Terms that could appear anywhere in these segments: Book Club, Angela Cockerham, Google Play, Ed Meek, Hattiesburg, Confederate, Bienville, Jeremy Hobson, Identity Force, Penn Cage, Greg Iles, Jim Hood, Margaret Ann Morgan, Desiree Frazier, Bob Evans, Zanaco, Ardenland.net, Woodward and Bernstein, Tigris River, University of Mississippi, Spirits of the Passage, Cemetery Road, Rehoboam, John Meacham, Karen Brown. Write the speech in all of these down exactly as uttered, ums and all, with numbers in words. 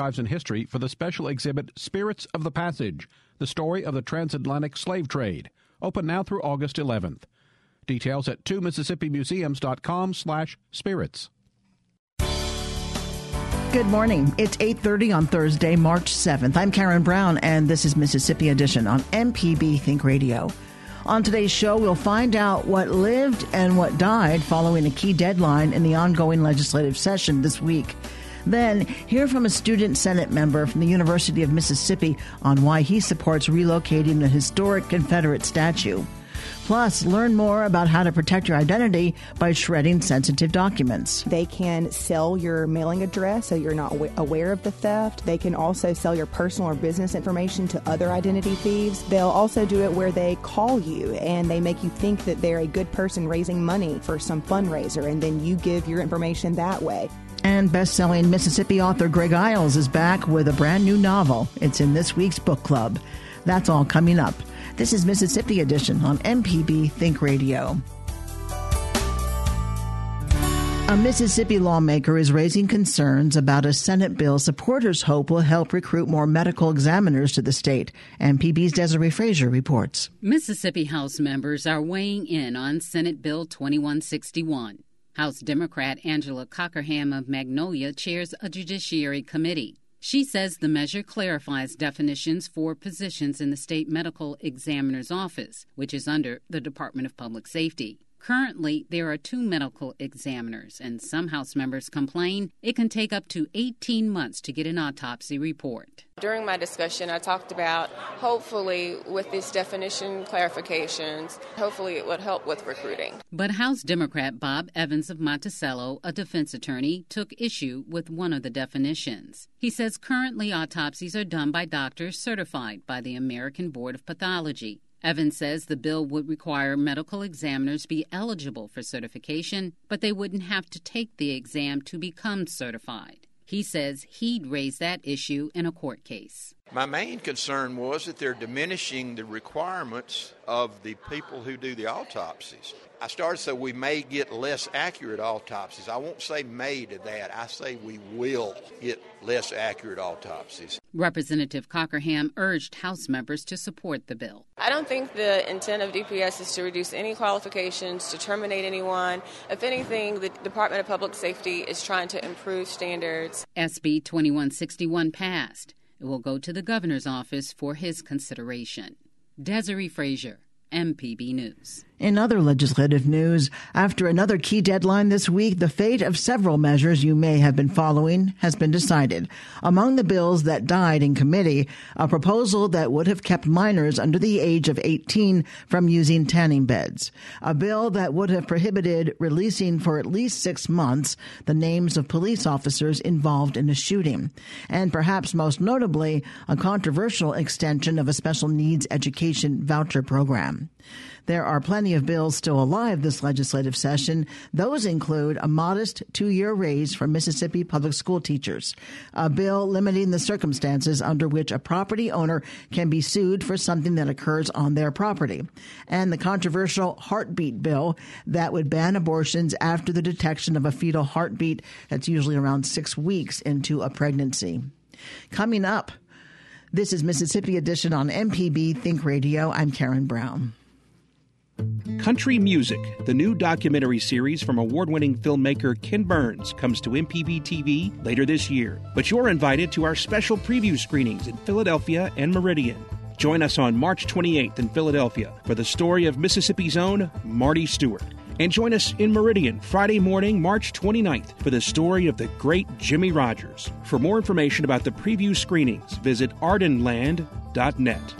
Archives and History for the special exhibit Spirits of the Passage, the story of the transatlantic slave trade, open now through August eleventh. Details at two mississippi museums dot com slash spirits. Good morning. It's eight thirty on Thursday, March seventh. I'm Karen Brown, and this is Mississippi Edition on M P B Think Radio. On today's show, we'll find out what lived and what died following a key deadline in the ongoing legislative session this week. Then, hear from a student Senate member from the University of Mississippi on why he supports relocating the historic Confederate statue. Plus, learn more about how to protect your identity by shredding sensitive documents. They can sell your mailing address so you're not aware of the theft. They can also sell your personal or business information to other identity thieves. They'll also do it where they call you and they make you think that they're a good person raising money for some fundraiser, and then you give your information that way. And best-selling Mississippi author Greg Iles is back with a brand new novel. It's in this week's book club. That's all coming up. This is Mississippi Edition on M P B Think Radio. A Mississippi lawmaker is raising concerns about a Senate bill supporters hope will help recruit more medical examiners to the state. M P B's Desiree Frazier reports. Mississippi House members are weighing in on Senate Bill twenty-one sixty-one. House Democrat Angela Cockerham of Magnolia chairs a judiciary committee. She says the measure clarifies definitions for positions in the state medical examiner's office, which is under the Department of Public Safety. Currently, there are two medical examiners, and some House members complain it can take up to eighteen months to get an autopsy report. During my discussion, I talked about hopefully with these definition clarifications, hopefully it would help with recruiting. But House Democrat Bob Evans of Monticello, a defense attorney, took issue with one of the definitions. He says currently autopsies are done by doctors certified by the American Board of Pathology. Evans says the bill would require medical examiners be eligible for certification, but they wouldn't have to take the exam to become certified. He says he'd raise that issue in a court case. My main concern was that they're diminishing the requirements of the people who do the autopsies. I started to say we may get less accurate autopsies. I won't say may to that. I say we will get less accurate autopsies. Representative Cockerham urged House members to support the bill. I don't think the intent of D P S is to reduce any qualifications, to terminate anyone. If anything, the Department of Public Safety is trying to improve standards. S B twenty-one sixty-one passed. It will go to the governor's office for his consideration. Desiree Frazier, M P B News. In other legislative news, after another key deadline this week, the fate of several measures you may have been following has been decided. Among the bills that died in committee, a proposal that would have kept minors under the age of eighteen from using tanning beds, a bill that would have prohibited releasing for at least six months the names of police officers involved in a shooting, and perhaps most notably, a controversial extension of a special needs education voucher program. There are plenty of bills still alive this legislative session. Those include a modest two-year raise for Mississippi public school teachers, a bill limiting the circumstances under which a property owner can be sued for something that occurs on their property, and the controversial heartbeat bill that would ban abortions after the detection of a fetal heartbeat that's usually around six weeks into a pregnancy. Coming up, this is Mississippi Edition on M P B Think Radio. I'm Karen Brown. Country Music, the new documentary series from award-winning filmmaker Ken Burns, comes to M P B T V later this year. But you're invited to our special preview screenings in Philadelphia and Meridian. Join us on March twenty-eighth in Philadelphia for the story of Mississippi's own Marty Stuart. And join us in Meridian Friday morning, March twenty-ninth, for the story of the great Jimmie Rodgers. For more information about the preview screenings, visit Ardenland dot net.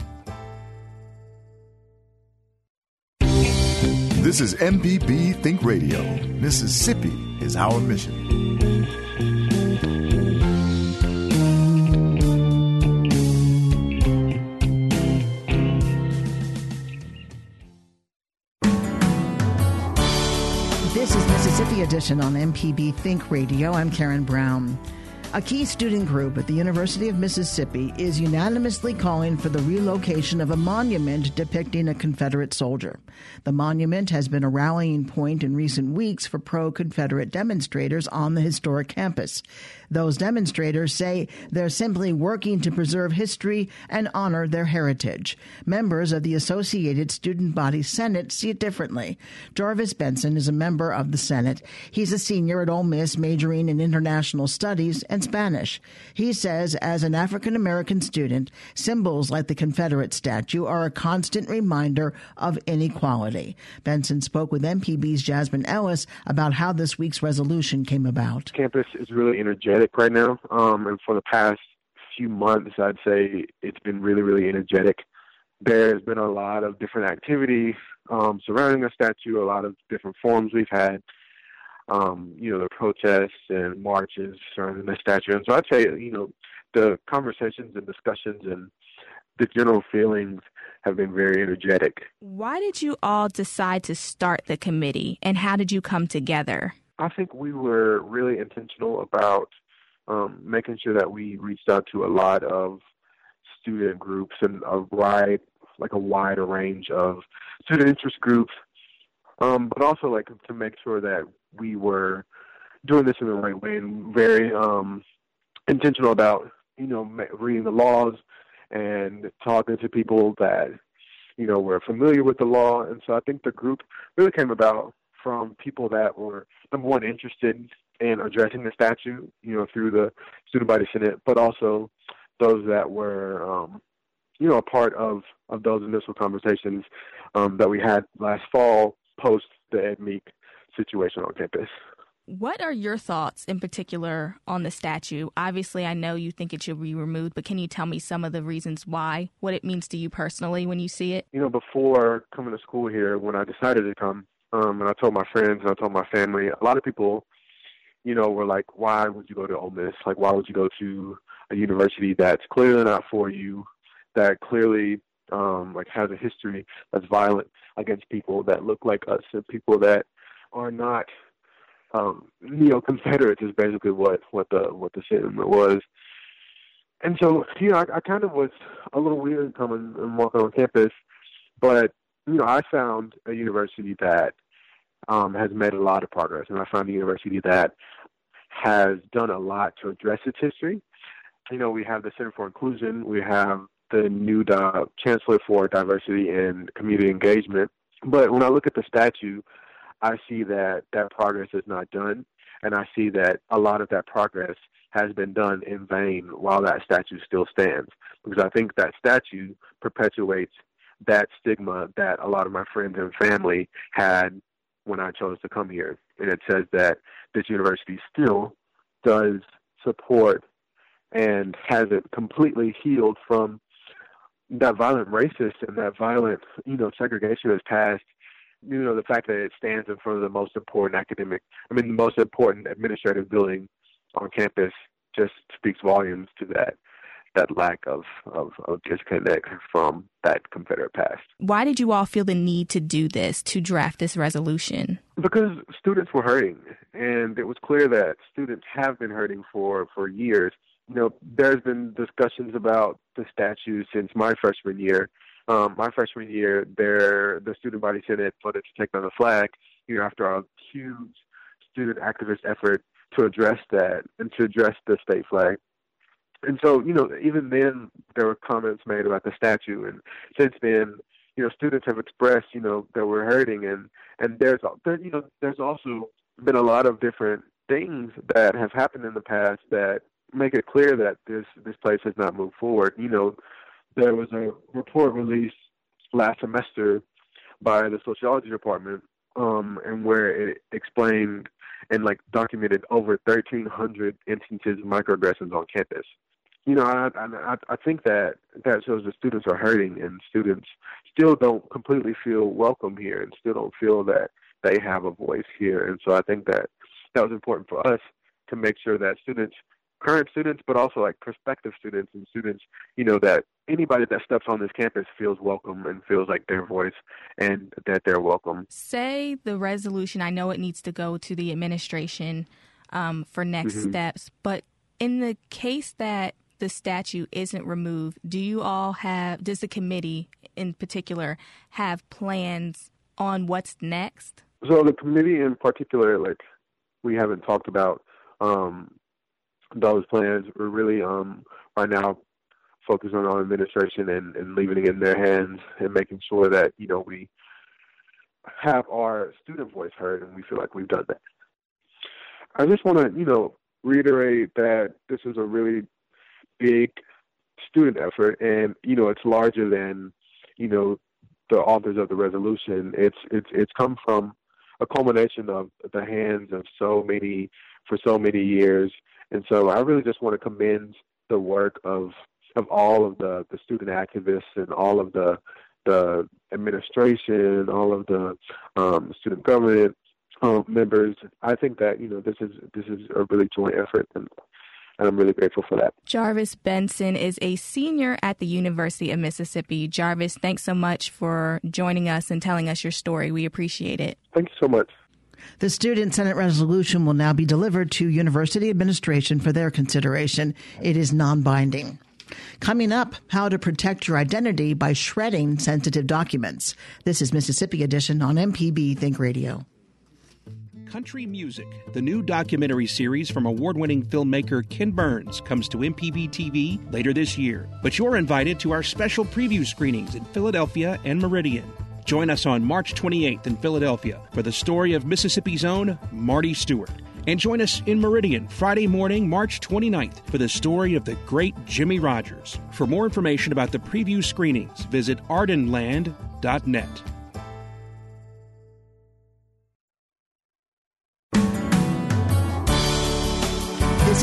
This is M P B Think Radio. Mississippi is our mission. Edition on M P B Think Radio. I'm Karen Brown. A key student group at the University of Mississippi is unanimously calling for the relocation of a monument depicting a Confederate soldier. The monument has been a rallying point in recent weeks for pro-Confederate demonstrators on the historic campus. Those demonstrators say they're simply working to preserve history and honor their heritage. Members of the Associated Student Body Senate see it differently. Jarvis Benson is a member of the Senate. He's a senior at Ole Miss, majoring in international studies and Spanish. He says, as an African-American student, symbols like the Confederate statue are a constant reminder of inequality. Benson spoke with M P B's Jasmine Ellis about how this week's resolution came about. Campus is really energetic right now, um, and for the past few months, I'd say it's been really, really energetic. There's been a lot of different activity um, surrounding the statue, a lot of different forms we've had, um, you know, the protests and marches surrounding the statue. And so I'd say, you know, the conversations and discussions and the general feelings have been very energetic. Why did you all decide to start the committee, and how did you come together? I think we were really intentional about um, making sure that we reached out to a lot of student groups and a wide, like a wider range of student interest groups, um, but also like to make sure that we were doing this in the right way and very um, intentional about, you know, reading the laws and talking to people that, you know, were familiar with the law. And so I think the group really came about from people that were, number one, interested in addressing the statue, you know, through the Student Body Senate, but also those that were, um, you know, a part of, of those initial conversations um, that we had last fall post the Ed Meek situation on campus. What are your thoughts in particular on the statue? Obviously, I know you think it should be removed, but can you tell me some of the reasons why, what it means to you personally when you see it? You know, before coming to school here, when I decided to come, um, and I told my friends and I told my family, a lot of people, you know, were like, why would you go to Ole Miss? Like, why would you go to a university that's clearly not for you, that clearly um, like has a history that's violent against people that look like us and people that are not Um, neo-Confederates is basically what, what the what the sentiment was. And so, you know, I, I kind of was a little weird coming and walking on campus, but, you know, I found a university that um, has made a lot of progress, and I found a university that has done a lot to address its history. You know, we have the Center for Inclusion, we have the new uh, Chancellor for Diversity and Community Engagement, but when I look at the statue, I see that that progress is not done, and I see that a lot of that progress has been done in vain while that statue still stands, because I think that statue perpetuates that stigma that a lot of my friends and family had when I chose to come here. And it says that this university still does support and hasn't completely healed from that violent racist and that violent, you know, segregation that's passed. You know, the fact that it stands in front of the most important academic, I mean, the most important administrative building on campus just speaks volumes to that that lack of, of, of disconnect from that Confederate past. Why did you all feel the need to do this, to draft this resolution? Because students were hurting, and it was clear that students have been hurting for, for years. You know, there's been discussions about the statue since my freshman year. Um, my freshman year, there the Student Body Senate voted to take down the flag, you know, after a huge student activist effort to address that and to address the state flag. And so, you know, even then there were comments made about the statue. And since then, you know, students have expressed, you know, that we're hurting. And, and there's, there, you know, there's also been a lot of different things that have happened in the past that make it clear that this, this place has not moved forward. You know, there was a report released last semester by the sociology department, um, and where it explained and like documented over thirteen hundred instances of microaggressions on campus. You know, I, I, I think that that shows that students are hurting, and students still don't completely feel welcome here, and still don't feel that they have a voice here. And so I think that that was important for us to make sure that students, current students, but also like prospective students and students, you know, that anybody that steps on this campus feels welcome and feels like their voice and that they're welcome. Say the resolution, I know it needs to go to the administration um, for next mm-hmm. steps, but in the case that the statue isn't removed, do you all have, does the committee in particular have plans on what's next? So the committee in particular, like, we haven't talked about um those plans. We're really um, right now focused on our administration and, and leaving it in their hands and making sure that, you know, we have our student voice heard, and we feel like we've done that. I just want to, you know, reiterate that this is a really big student effort, and, you know, it's larger than, you know, the authors of the resolution. It's it's it's come from a culmination of the hands of so many for so many years, and so I really just want to commend the work of of all of the, the student activists and all of the the administration, all of the um, student government um, members. I think that, you know, this is this is a really joint effort, and I'm really grateful for that. Jarvis Benson is a senior at the University of Mississippi. Jarvis, thanks so much for joining us and telling us your story. We appreciate it. Thank you so much. The Student Senate resolution will now be delivered to university administration for their consideration. It is non-binding. Coming up, how to protect your identity by shredding sensitive documents. This is Mississippi Edition on M P B Think Radio. Country Music, the new documentary series from award-winning filmmaker Ken Burns, comes to M P B T V later this year. But you're invited to our special preview screenings in Philadelphia and Meridian. Join us on March twenty-eighth in Philadelphia for the story of Mississippi's own Marty Stuart. And join us in Meridian Friday morning, March twenty-ninth, for the story of the great Jimmie Rodgers. For more information about the preview screenings, visit Ardenland dot net. This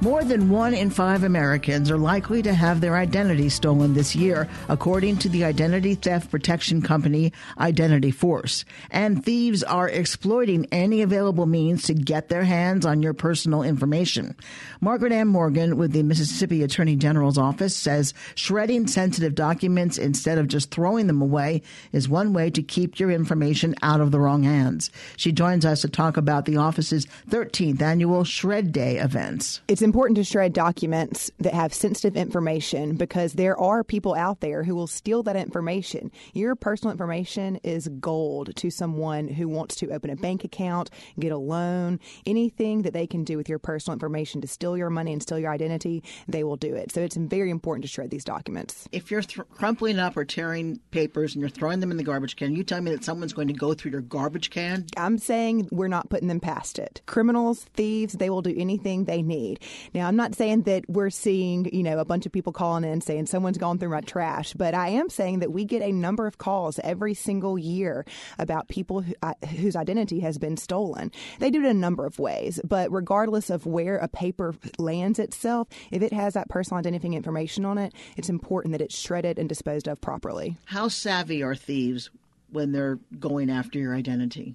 More than one in five Americans are likely to have their identity stolen this year, according to the identity theft protection company Identity Force. And thieves are exploiting any available means to get their hands on your personal information. Margaret Ann Morgan with the Mississippi Attorney General's office says shredding sensitive documents instead of just throwing them away is one way to keep your information out of the wrong hands. She joins us to talk about the office's thirteenth annual Shred Day events. It's important to shred documents that have sensitive information because there are people out there who will steal that information. Your personal information is gold to someone who wants to open a bank account, get a loan, anything that they can do with your personal information to steal your money and steal your identity, they will do it. So it's very important to shred these documents. If you're th- crumpling up or tearing papers and you're throwing them in the garbage can, you tell me that someone's going to go through your garbage can? I'm saying we're not putting them past it. Criminals, thieves, they will do anything they need. Now, I'm not saying that we're seeing, you know, a bunch of people calling in saying someone's gone through my trash, but I am saying that we get a number of calls every single year about people who, uh, whose identity has been stolen. They do it a number of ways, but regardless of where a paper lands itself, if it has that personal identifying information on it, it's important that it's shredded and disposed of properly. How savvy are thieves when they're going after your identity?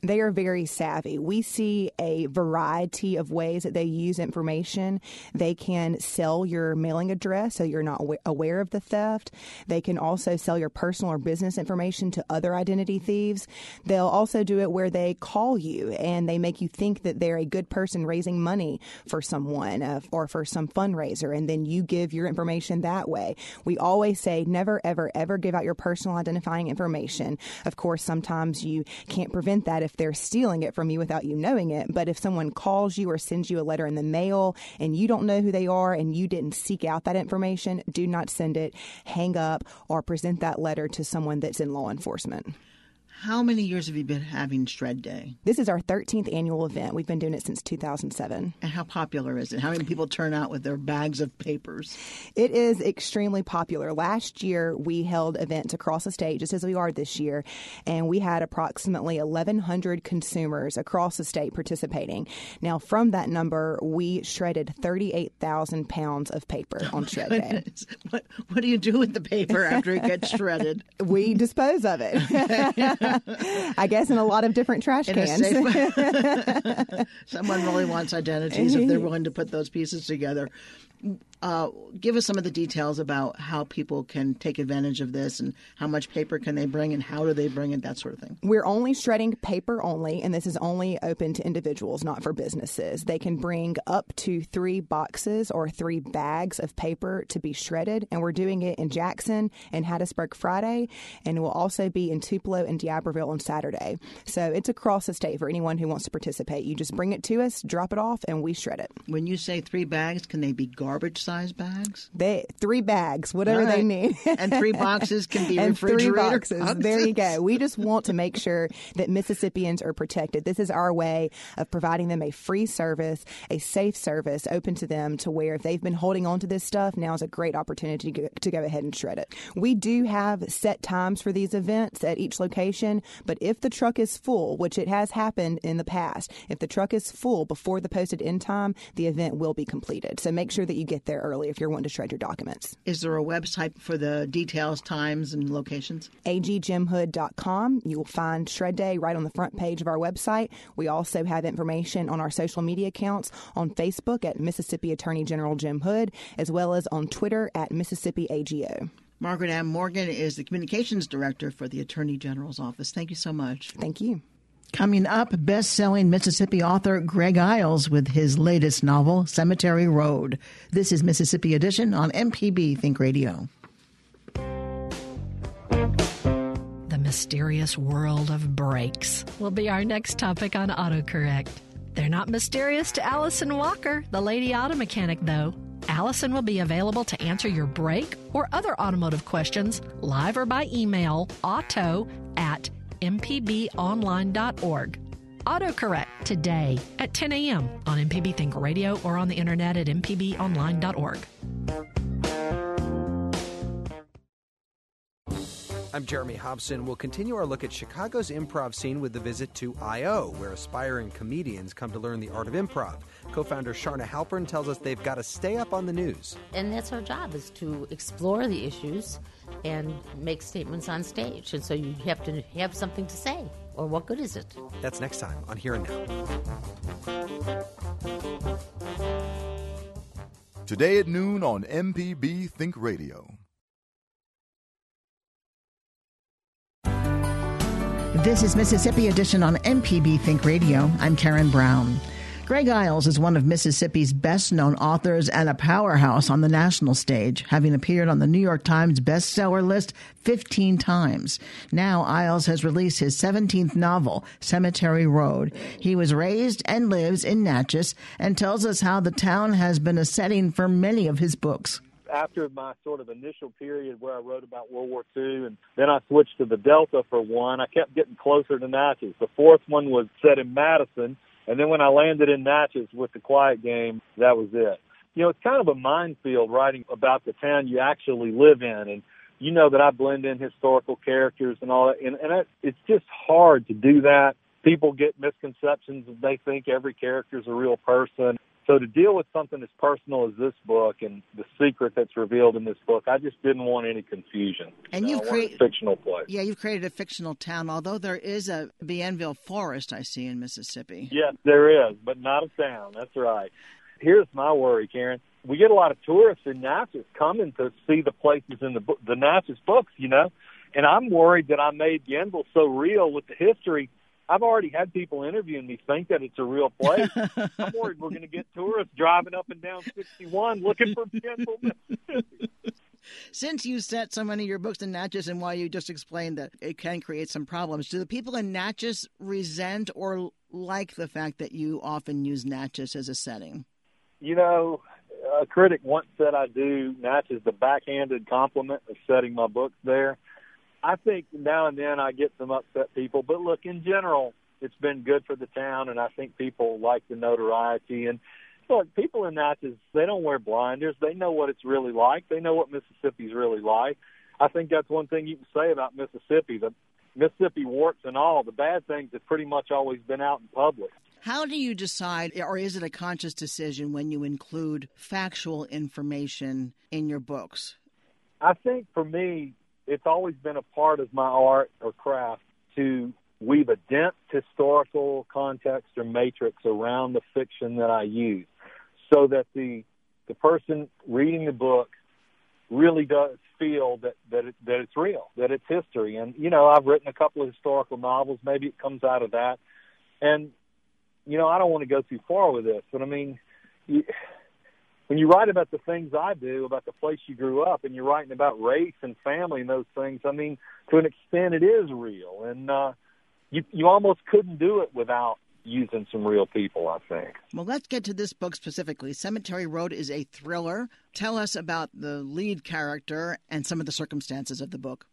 They are very savvy. We see a variety of ways that they use information. They can sell your mailing address so you're not aware of the theft. They can also sell your personal or business information to other identity thieves. They'll also do it where they call you and they make you think that they're a good person raising money for someone uh, or for some fundraiser, and then you give your information that way. We always say never, ever, ever give out your personal identifying information. Of course, sometimes you can't prevent that if they're stealing it from you without you knowing it. But if someone calls you or sends you a letter in the mail and you don't know who they are and you didn't seek out that information, do not send it, hang up, or present that letter to someone that's in law enforcement. How many years have you been having Shred Day? This is our thirteenth annual event. We've been doing it since two thousand seven. And how popular is it? How many people turn out with their bags of papers? It is extremely popular. Last year, we held events across the state, just as we are this year, and we had approximately eleven hundred consumers across the state participating. Now, from that number, we shredded thirty-eight thousand pounds of paper oh on Shred goodness. Day. What, what do you do with the paper after it gets shredded? We dispose of it. I guess in a lot of different trash in cans. Someone really wants identities if they're willing to put those pieces together. Uh, give us some of the details about how people can take advantage of this and how much paper can they bring and how do they bring it, that sort of thing. We're only shredding paper only, and this is only open to individuals, not for businesses. They can bring up to three boxes or three bags of paper to be shredded, and we're doing it in Jackson and Hattiesburg Friday, and we'll also be in Tupelo and D'Iberville on Saturday. So it's across the state for anyone who wants to participate. You just bring it to us, drop it off, and we shred it. When you say three bags, can they be garbage size? Bags? They three bags, whatever right. they need. And three boxes can be and refrigerator three boxes. boxes. There you go. We just want to make sure that Mississippians are protected. This is our way of providing them a free service, a safe service open to them to where if they've been holding on to this stuff, now is a great opportunity to go, to go ahead and shred it. We do have set times for these events at each location, but if the truck is full, which it has happened in the past, if the truck is full before the posted end time, the event will be completed. So make sure that you get there early if you're wanting to shred your documents. Is there a website for the details, times, and locations? a j jim hood dot com. You will find Shred Day right on the front page of our website. We also have information on our social media accounts on Facebook at Mississippi Attorney General Jim Hood, as well as on Twitter at Mississippi A G O. Margaret Ann Morgan is the Communications Director for the Attorney General's Office. Thank you so much. Thank you. Coming up, best-selling Mississippi author Greg Iles with his latest novel, Cemetery Road. This is Mississippi Edition on M P B Think Radio. The mysterious world of brakes will be our next topic on AutoCorrect. They're not mysterious to Allison Walker, the lady auto mechanic, though. Allison will be available to answer your brake or other automotive questions live or by email, auto at m p b online dot org. AutoCorrect today at ten a.m. on M P B Think Radio or on the internet at m p b online dot org. I'm Jeremy Hobson. We'll continue our look at Chicago's improv scene with the visit to I O, where aspiring comedians come to learn the art of improv. Co-founder Sharna Halpern tells us they've got to stay up on the news. And that's our job, is to explore the issues and make statements on stage. And so you have to have something to say, or what good is it? That's next time on Here and Now. Today at noon on M P B Think Radio. This is Mississippi Edition on M P B Think Radio. I'm Karen Brown. Greg Iles is one of Mississippi's best-known authors and a powerhouse on the national stage, having appeared on the New York Times bestseller list fifteen times. Now Iles has released his seventeenth novel, Cemetery Road. He was raised and lives in Natchez and tells us how the town has been a setting for many of his books. After my sort of initial period where I wrote about World War Two, and then I switched to the Delta for one, I kept getting closer to Natchez. The fourth one was set in Madison, and then when I landed in Natchez with The Quiet Game, that was it. You know, it's kind of a minefield writing about the town you actually live in, and you know that I blend in historical characters and all that, and, and it's just hard to do that. People get misconceptions, and they think every character is a real person. So to deal with something as personal as this book and the secret that's revealed in this book, I just didn't want any confusion. And you've created a fictional place. Yeah, you've created a fictional town, although there is a Bienville forest, I see, in Mississippi. Yes, there is, but not a town. That's right. Here's my worry, Karen. We get a lot of tourists in Natchez coming to see the places in the, bo- the Natchez books, you know, and I'm worried that I made Bienville so real with the history. I've already had people interviewing me think that it's a real place. I'm worried we're going to get tourists driving up and down sixty-one looking for Bienville, Mississippi. Since you set so many of your books in Natchez and while you just explained that it can create some problems, do the people in Natchez resent or like the fact that you often use Natchez as a setting? You know, a critic once said I do Natchez the backhanded compliment of setting my books there. I think now and then I get some upset people. But, look, in general, it's been good for the town, and I think people like the notoriety. And, look, people in Natchez, they don't wear blinders. They know what it's really like. They know what Mississippi's really like. I think that's one thing you can say about Mississippi, the Mississippi warts and all. The bad things have pretty much always been out in public. How do you decide, or is it a conscious decision when you include factual information in your books? I think, for me, it's always been a part of my art or craft to weave a dense historical context or matrix around the fiction that I use so that the the person reading the book really does feel that that, it, that it's real, that it's history. And, you know, I've written a couple of historical novels. Maybe it comes out of that. And, you know, I don't want to go too far with this, but, I mean, you, when you write about the things I do, about the place you grew up, and you're writing about race and family and those things, I mean, to an extent it is real. And uh, you, you almost couldn't do it without using some real people, I think. Well, let's get to this book specifically. Cemetery Road is a thriller. Tell us about the lead character and some of the circumstances of the book.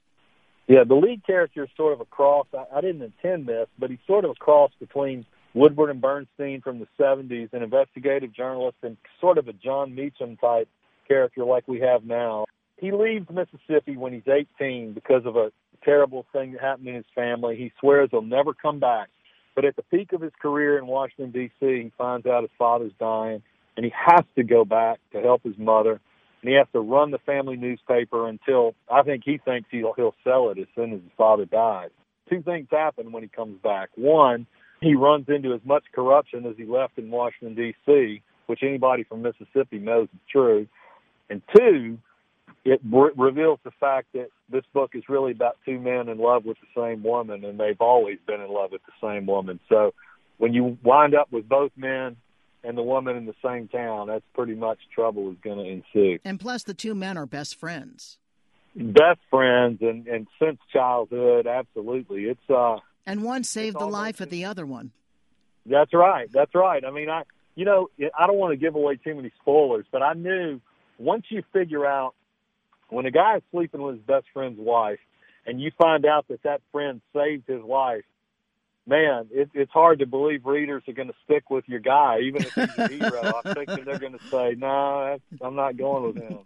Yeah, the lead character is sort of a cross. I, I didn't intend this, but he's sort of a cross between Woodward and Bernstein from the seventies, an investigative journalist, and sort of a John Meacham type character like we have now. He leaves Mississippi when he's eighteen because of a terrible thing that happened in his family. He swears he'll never come back. But at the peak of his career in Washington, D C, he finds out his father's dying, and he has to go back to help his mother, and he has to run the family newspaper until, I think he thinks he'll, he'll sell it as soon as his father dies. Two things happen when he comes back. One, he runs into as much corruption as he left in Washington, D C, which anybody from Mississippi knows is true. And two, it re- reveals the fact that this book is really about two men in love with the same woman, and they've always been in love with the same woman. So when you wind up with both men and the woman in the same town, that's pretty much trouble is going to ensue. And plus the two men are best friends. Best friends, and, and since childhood, absolutely. It's uh. And one saved the life of the other one. That's right. That's right. I mean, I you know, I don't want to give away too many spoilers, but I knew once you figure out when a guy is sleeping with his best friend's wife and you find out that that friend saved his life, man, it, it's hard to believe readers are going to stick with your guy, even if he's a hero. I'm thinking they're going to say, no, nah, I'm not going with him.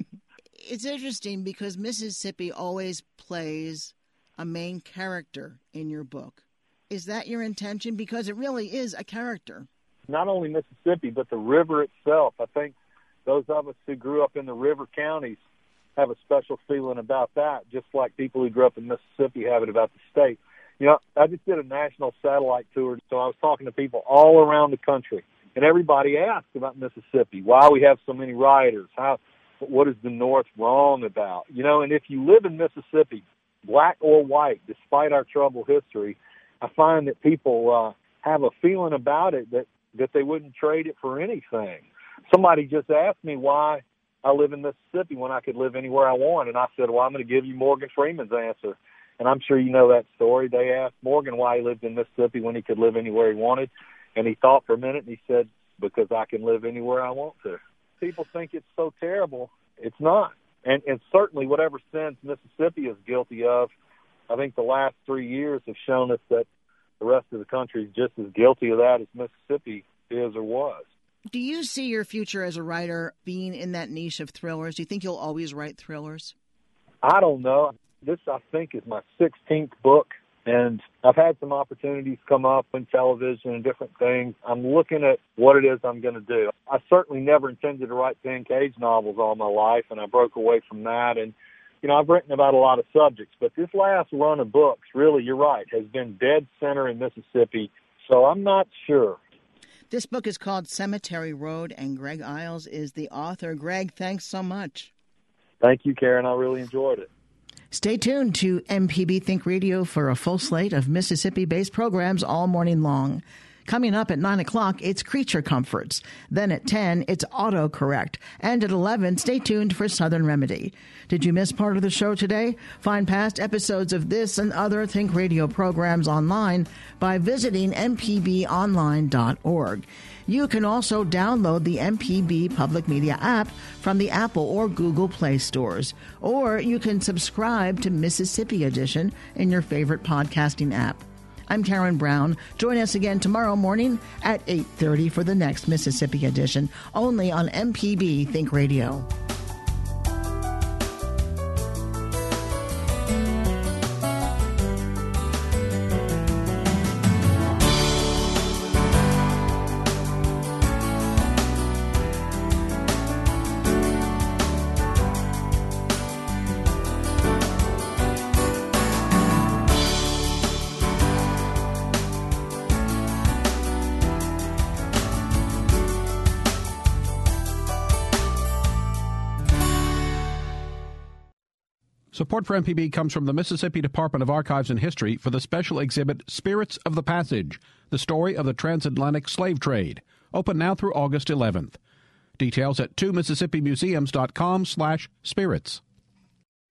It's interesting because Mississippi always plays a main character in your book. Is that your intention? Because it really is a character. Not only Mississippi, but the river itself. I think those of us who grew up in the river counties have a special feeling about that, just like people who grew up in Mississippi have it about the state. You know, I just did a national satellite tour, so I was talking to people all around the country, and everybody asked about Mississippi, why we have so many rioters, how, what is the North wrong about? You know, and if you live in Mississippi, black or white, despite our troubled history, I find that people uh, have a feeling about it that, that they wouldn't trade it for anything. Somebody just asked me why I live in Mississippi when I could live anywhere I want. And I said, well, I'm going to give you Morgan Freeman's answer. And I'm sure you know that story. They asked Morgan why he lived in Mississippi when he could live anywhere he wanted. And he thought for a minute and he said, because I can live anywhere I want to. People think it's so terrible. It's not. And, and certainly whatever sins Mississippi is guilty of, I think the last three years have shown us that the rest of the country is just as guilty of that as Mississippi is or was. Do you see your future as a writer being in that niche of thrillers? Do you think you'll always write thrillers? I don't know. This, I think, is my sixteenth book, and I've had some opportunities come up in television and different things. I'm looking at what it is I'm going to do. I certainly never intended to write Penn Cage novels all my life, and I broke away from that. And, you know, I've written about a lot of subjects, but this last run of books, really, you're right, has been dead center in Mississippi, so I'm not sure. This book is called Cemetery Road, and Greg Iles is the author. Greg, thanks so much. Thank you, Karen. I really enjoyed it. Stay tuned to M P B Think Radio for a full slate of Mississippi-based programs all morning long. Coming up at nine o'clock, it's Creature Comforts. Then at ten, it's Autocorrect. And at eleven, stay tuned for Southern Remedy. Did you miss part of the show today? Find past episodes of this and other Think Radio programs online by visiting m p b online dot org. You can also download the M P B Public Media app from the Apple or Google Play stores. Or you can subscribe to Mississippi Edition in your favorite podcasting app. I'm Karen Brown. Join us again tomorrow morning at eight thirty for the next Mississippi Edition, only on M P B Think Radio. Support for M P B comes from the Mississippi Department of Archives and History for the special exhibit Spirits of the Passage, the story of the transatlantic slave trade, open now through August eleventh. Details at two mississippi museums dot com slash spirits.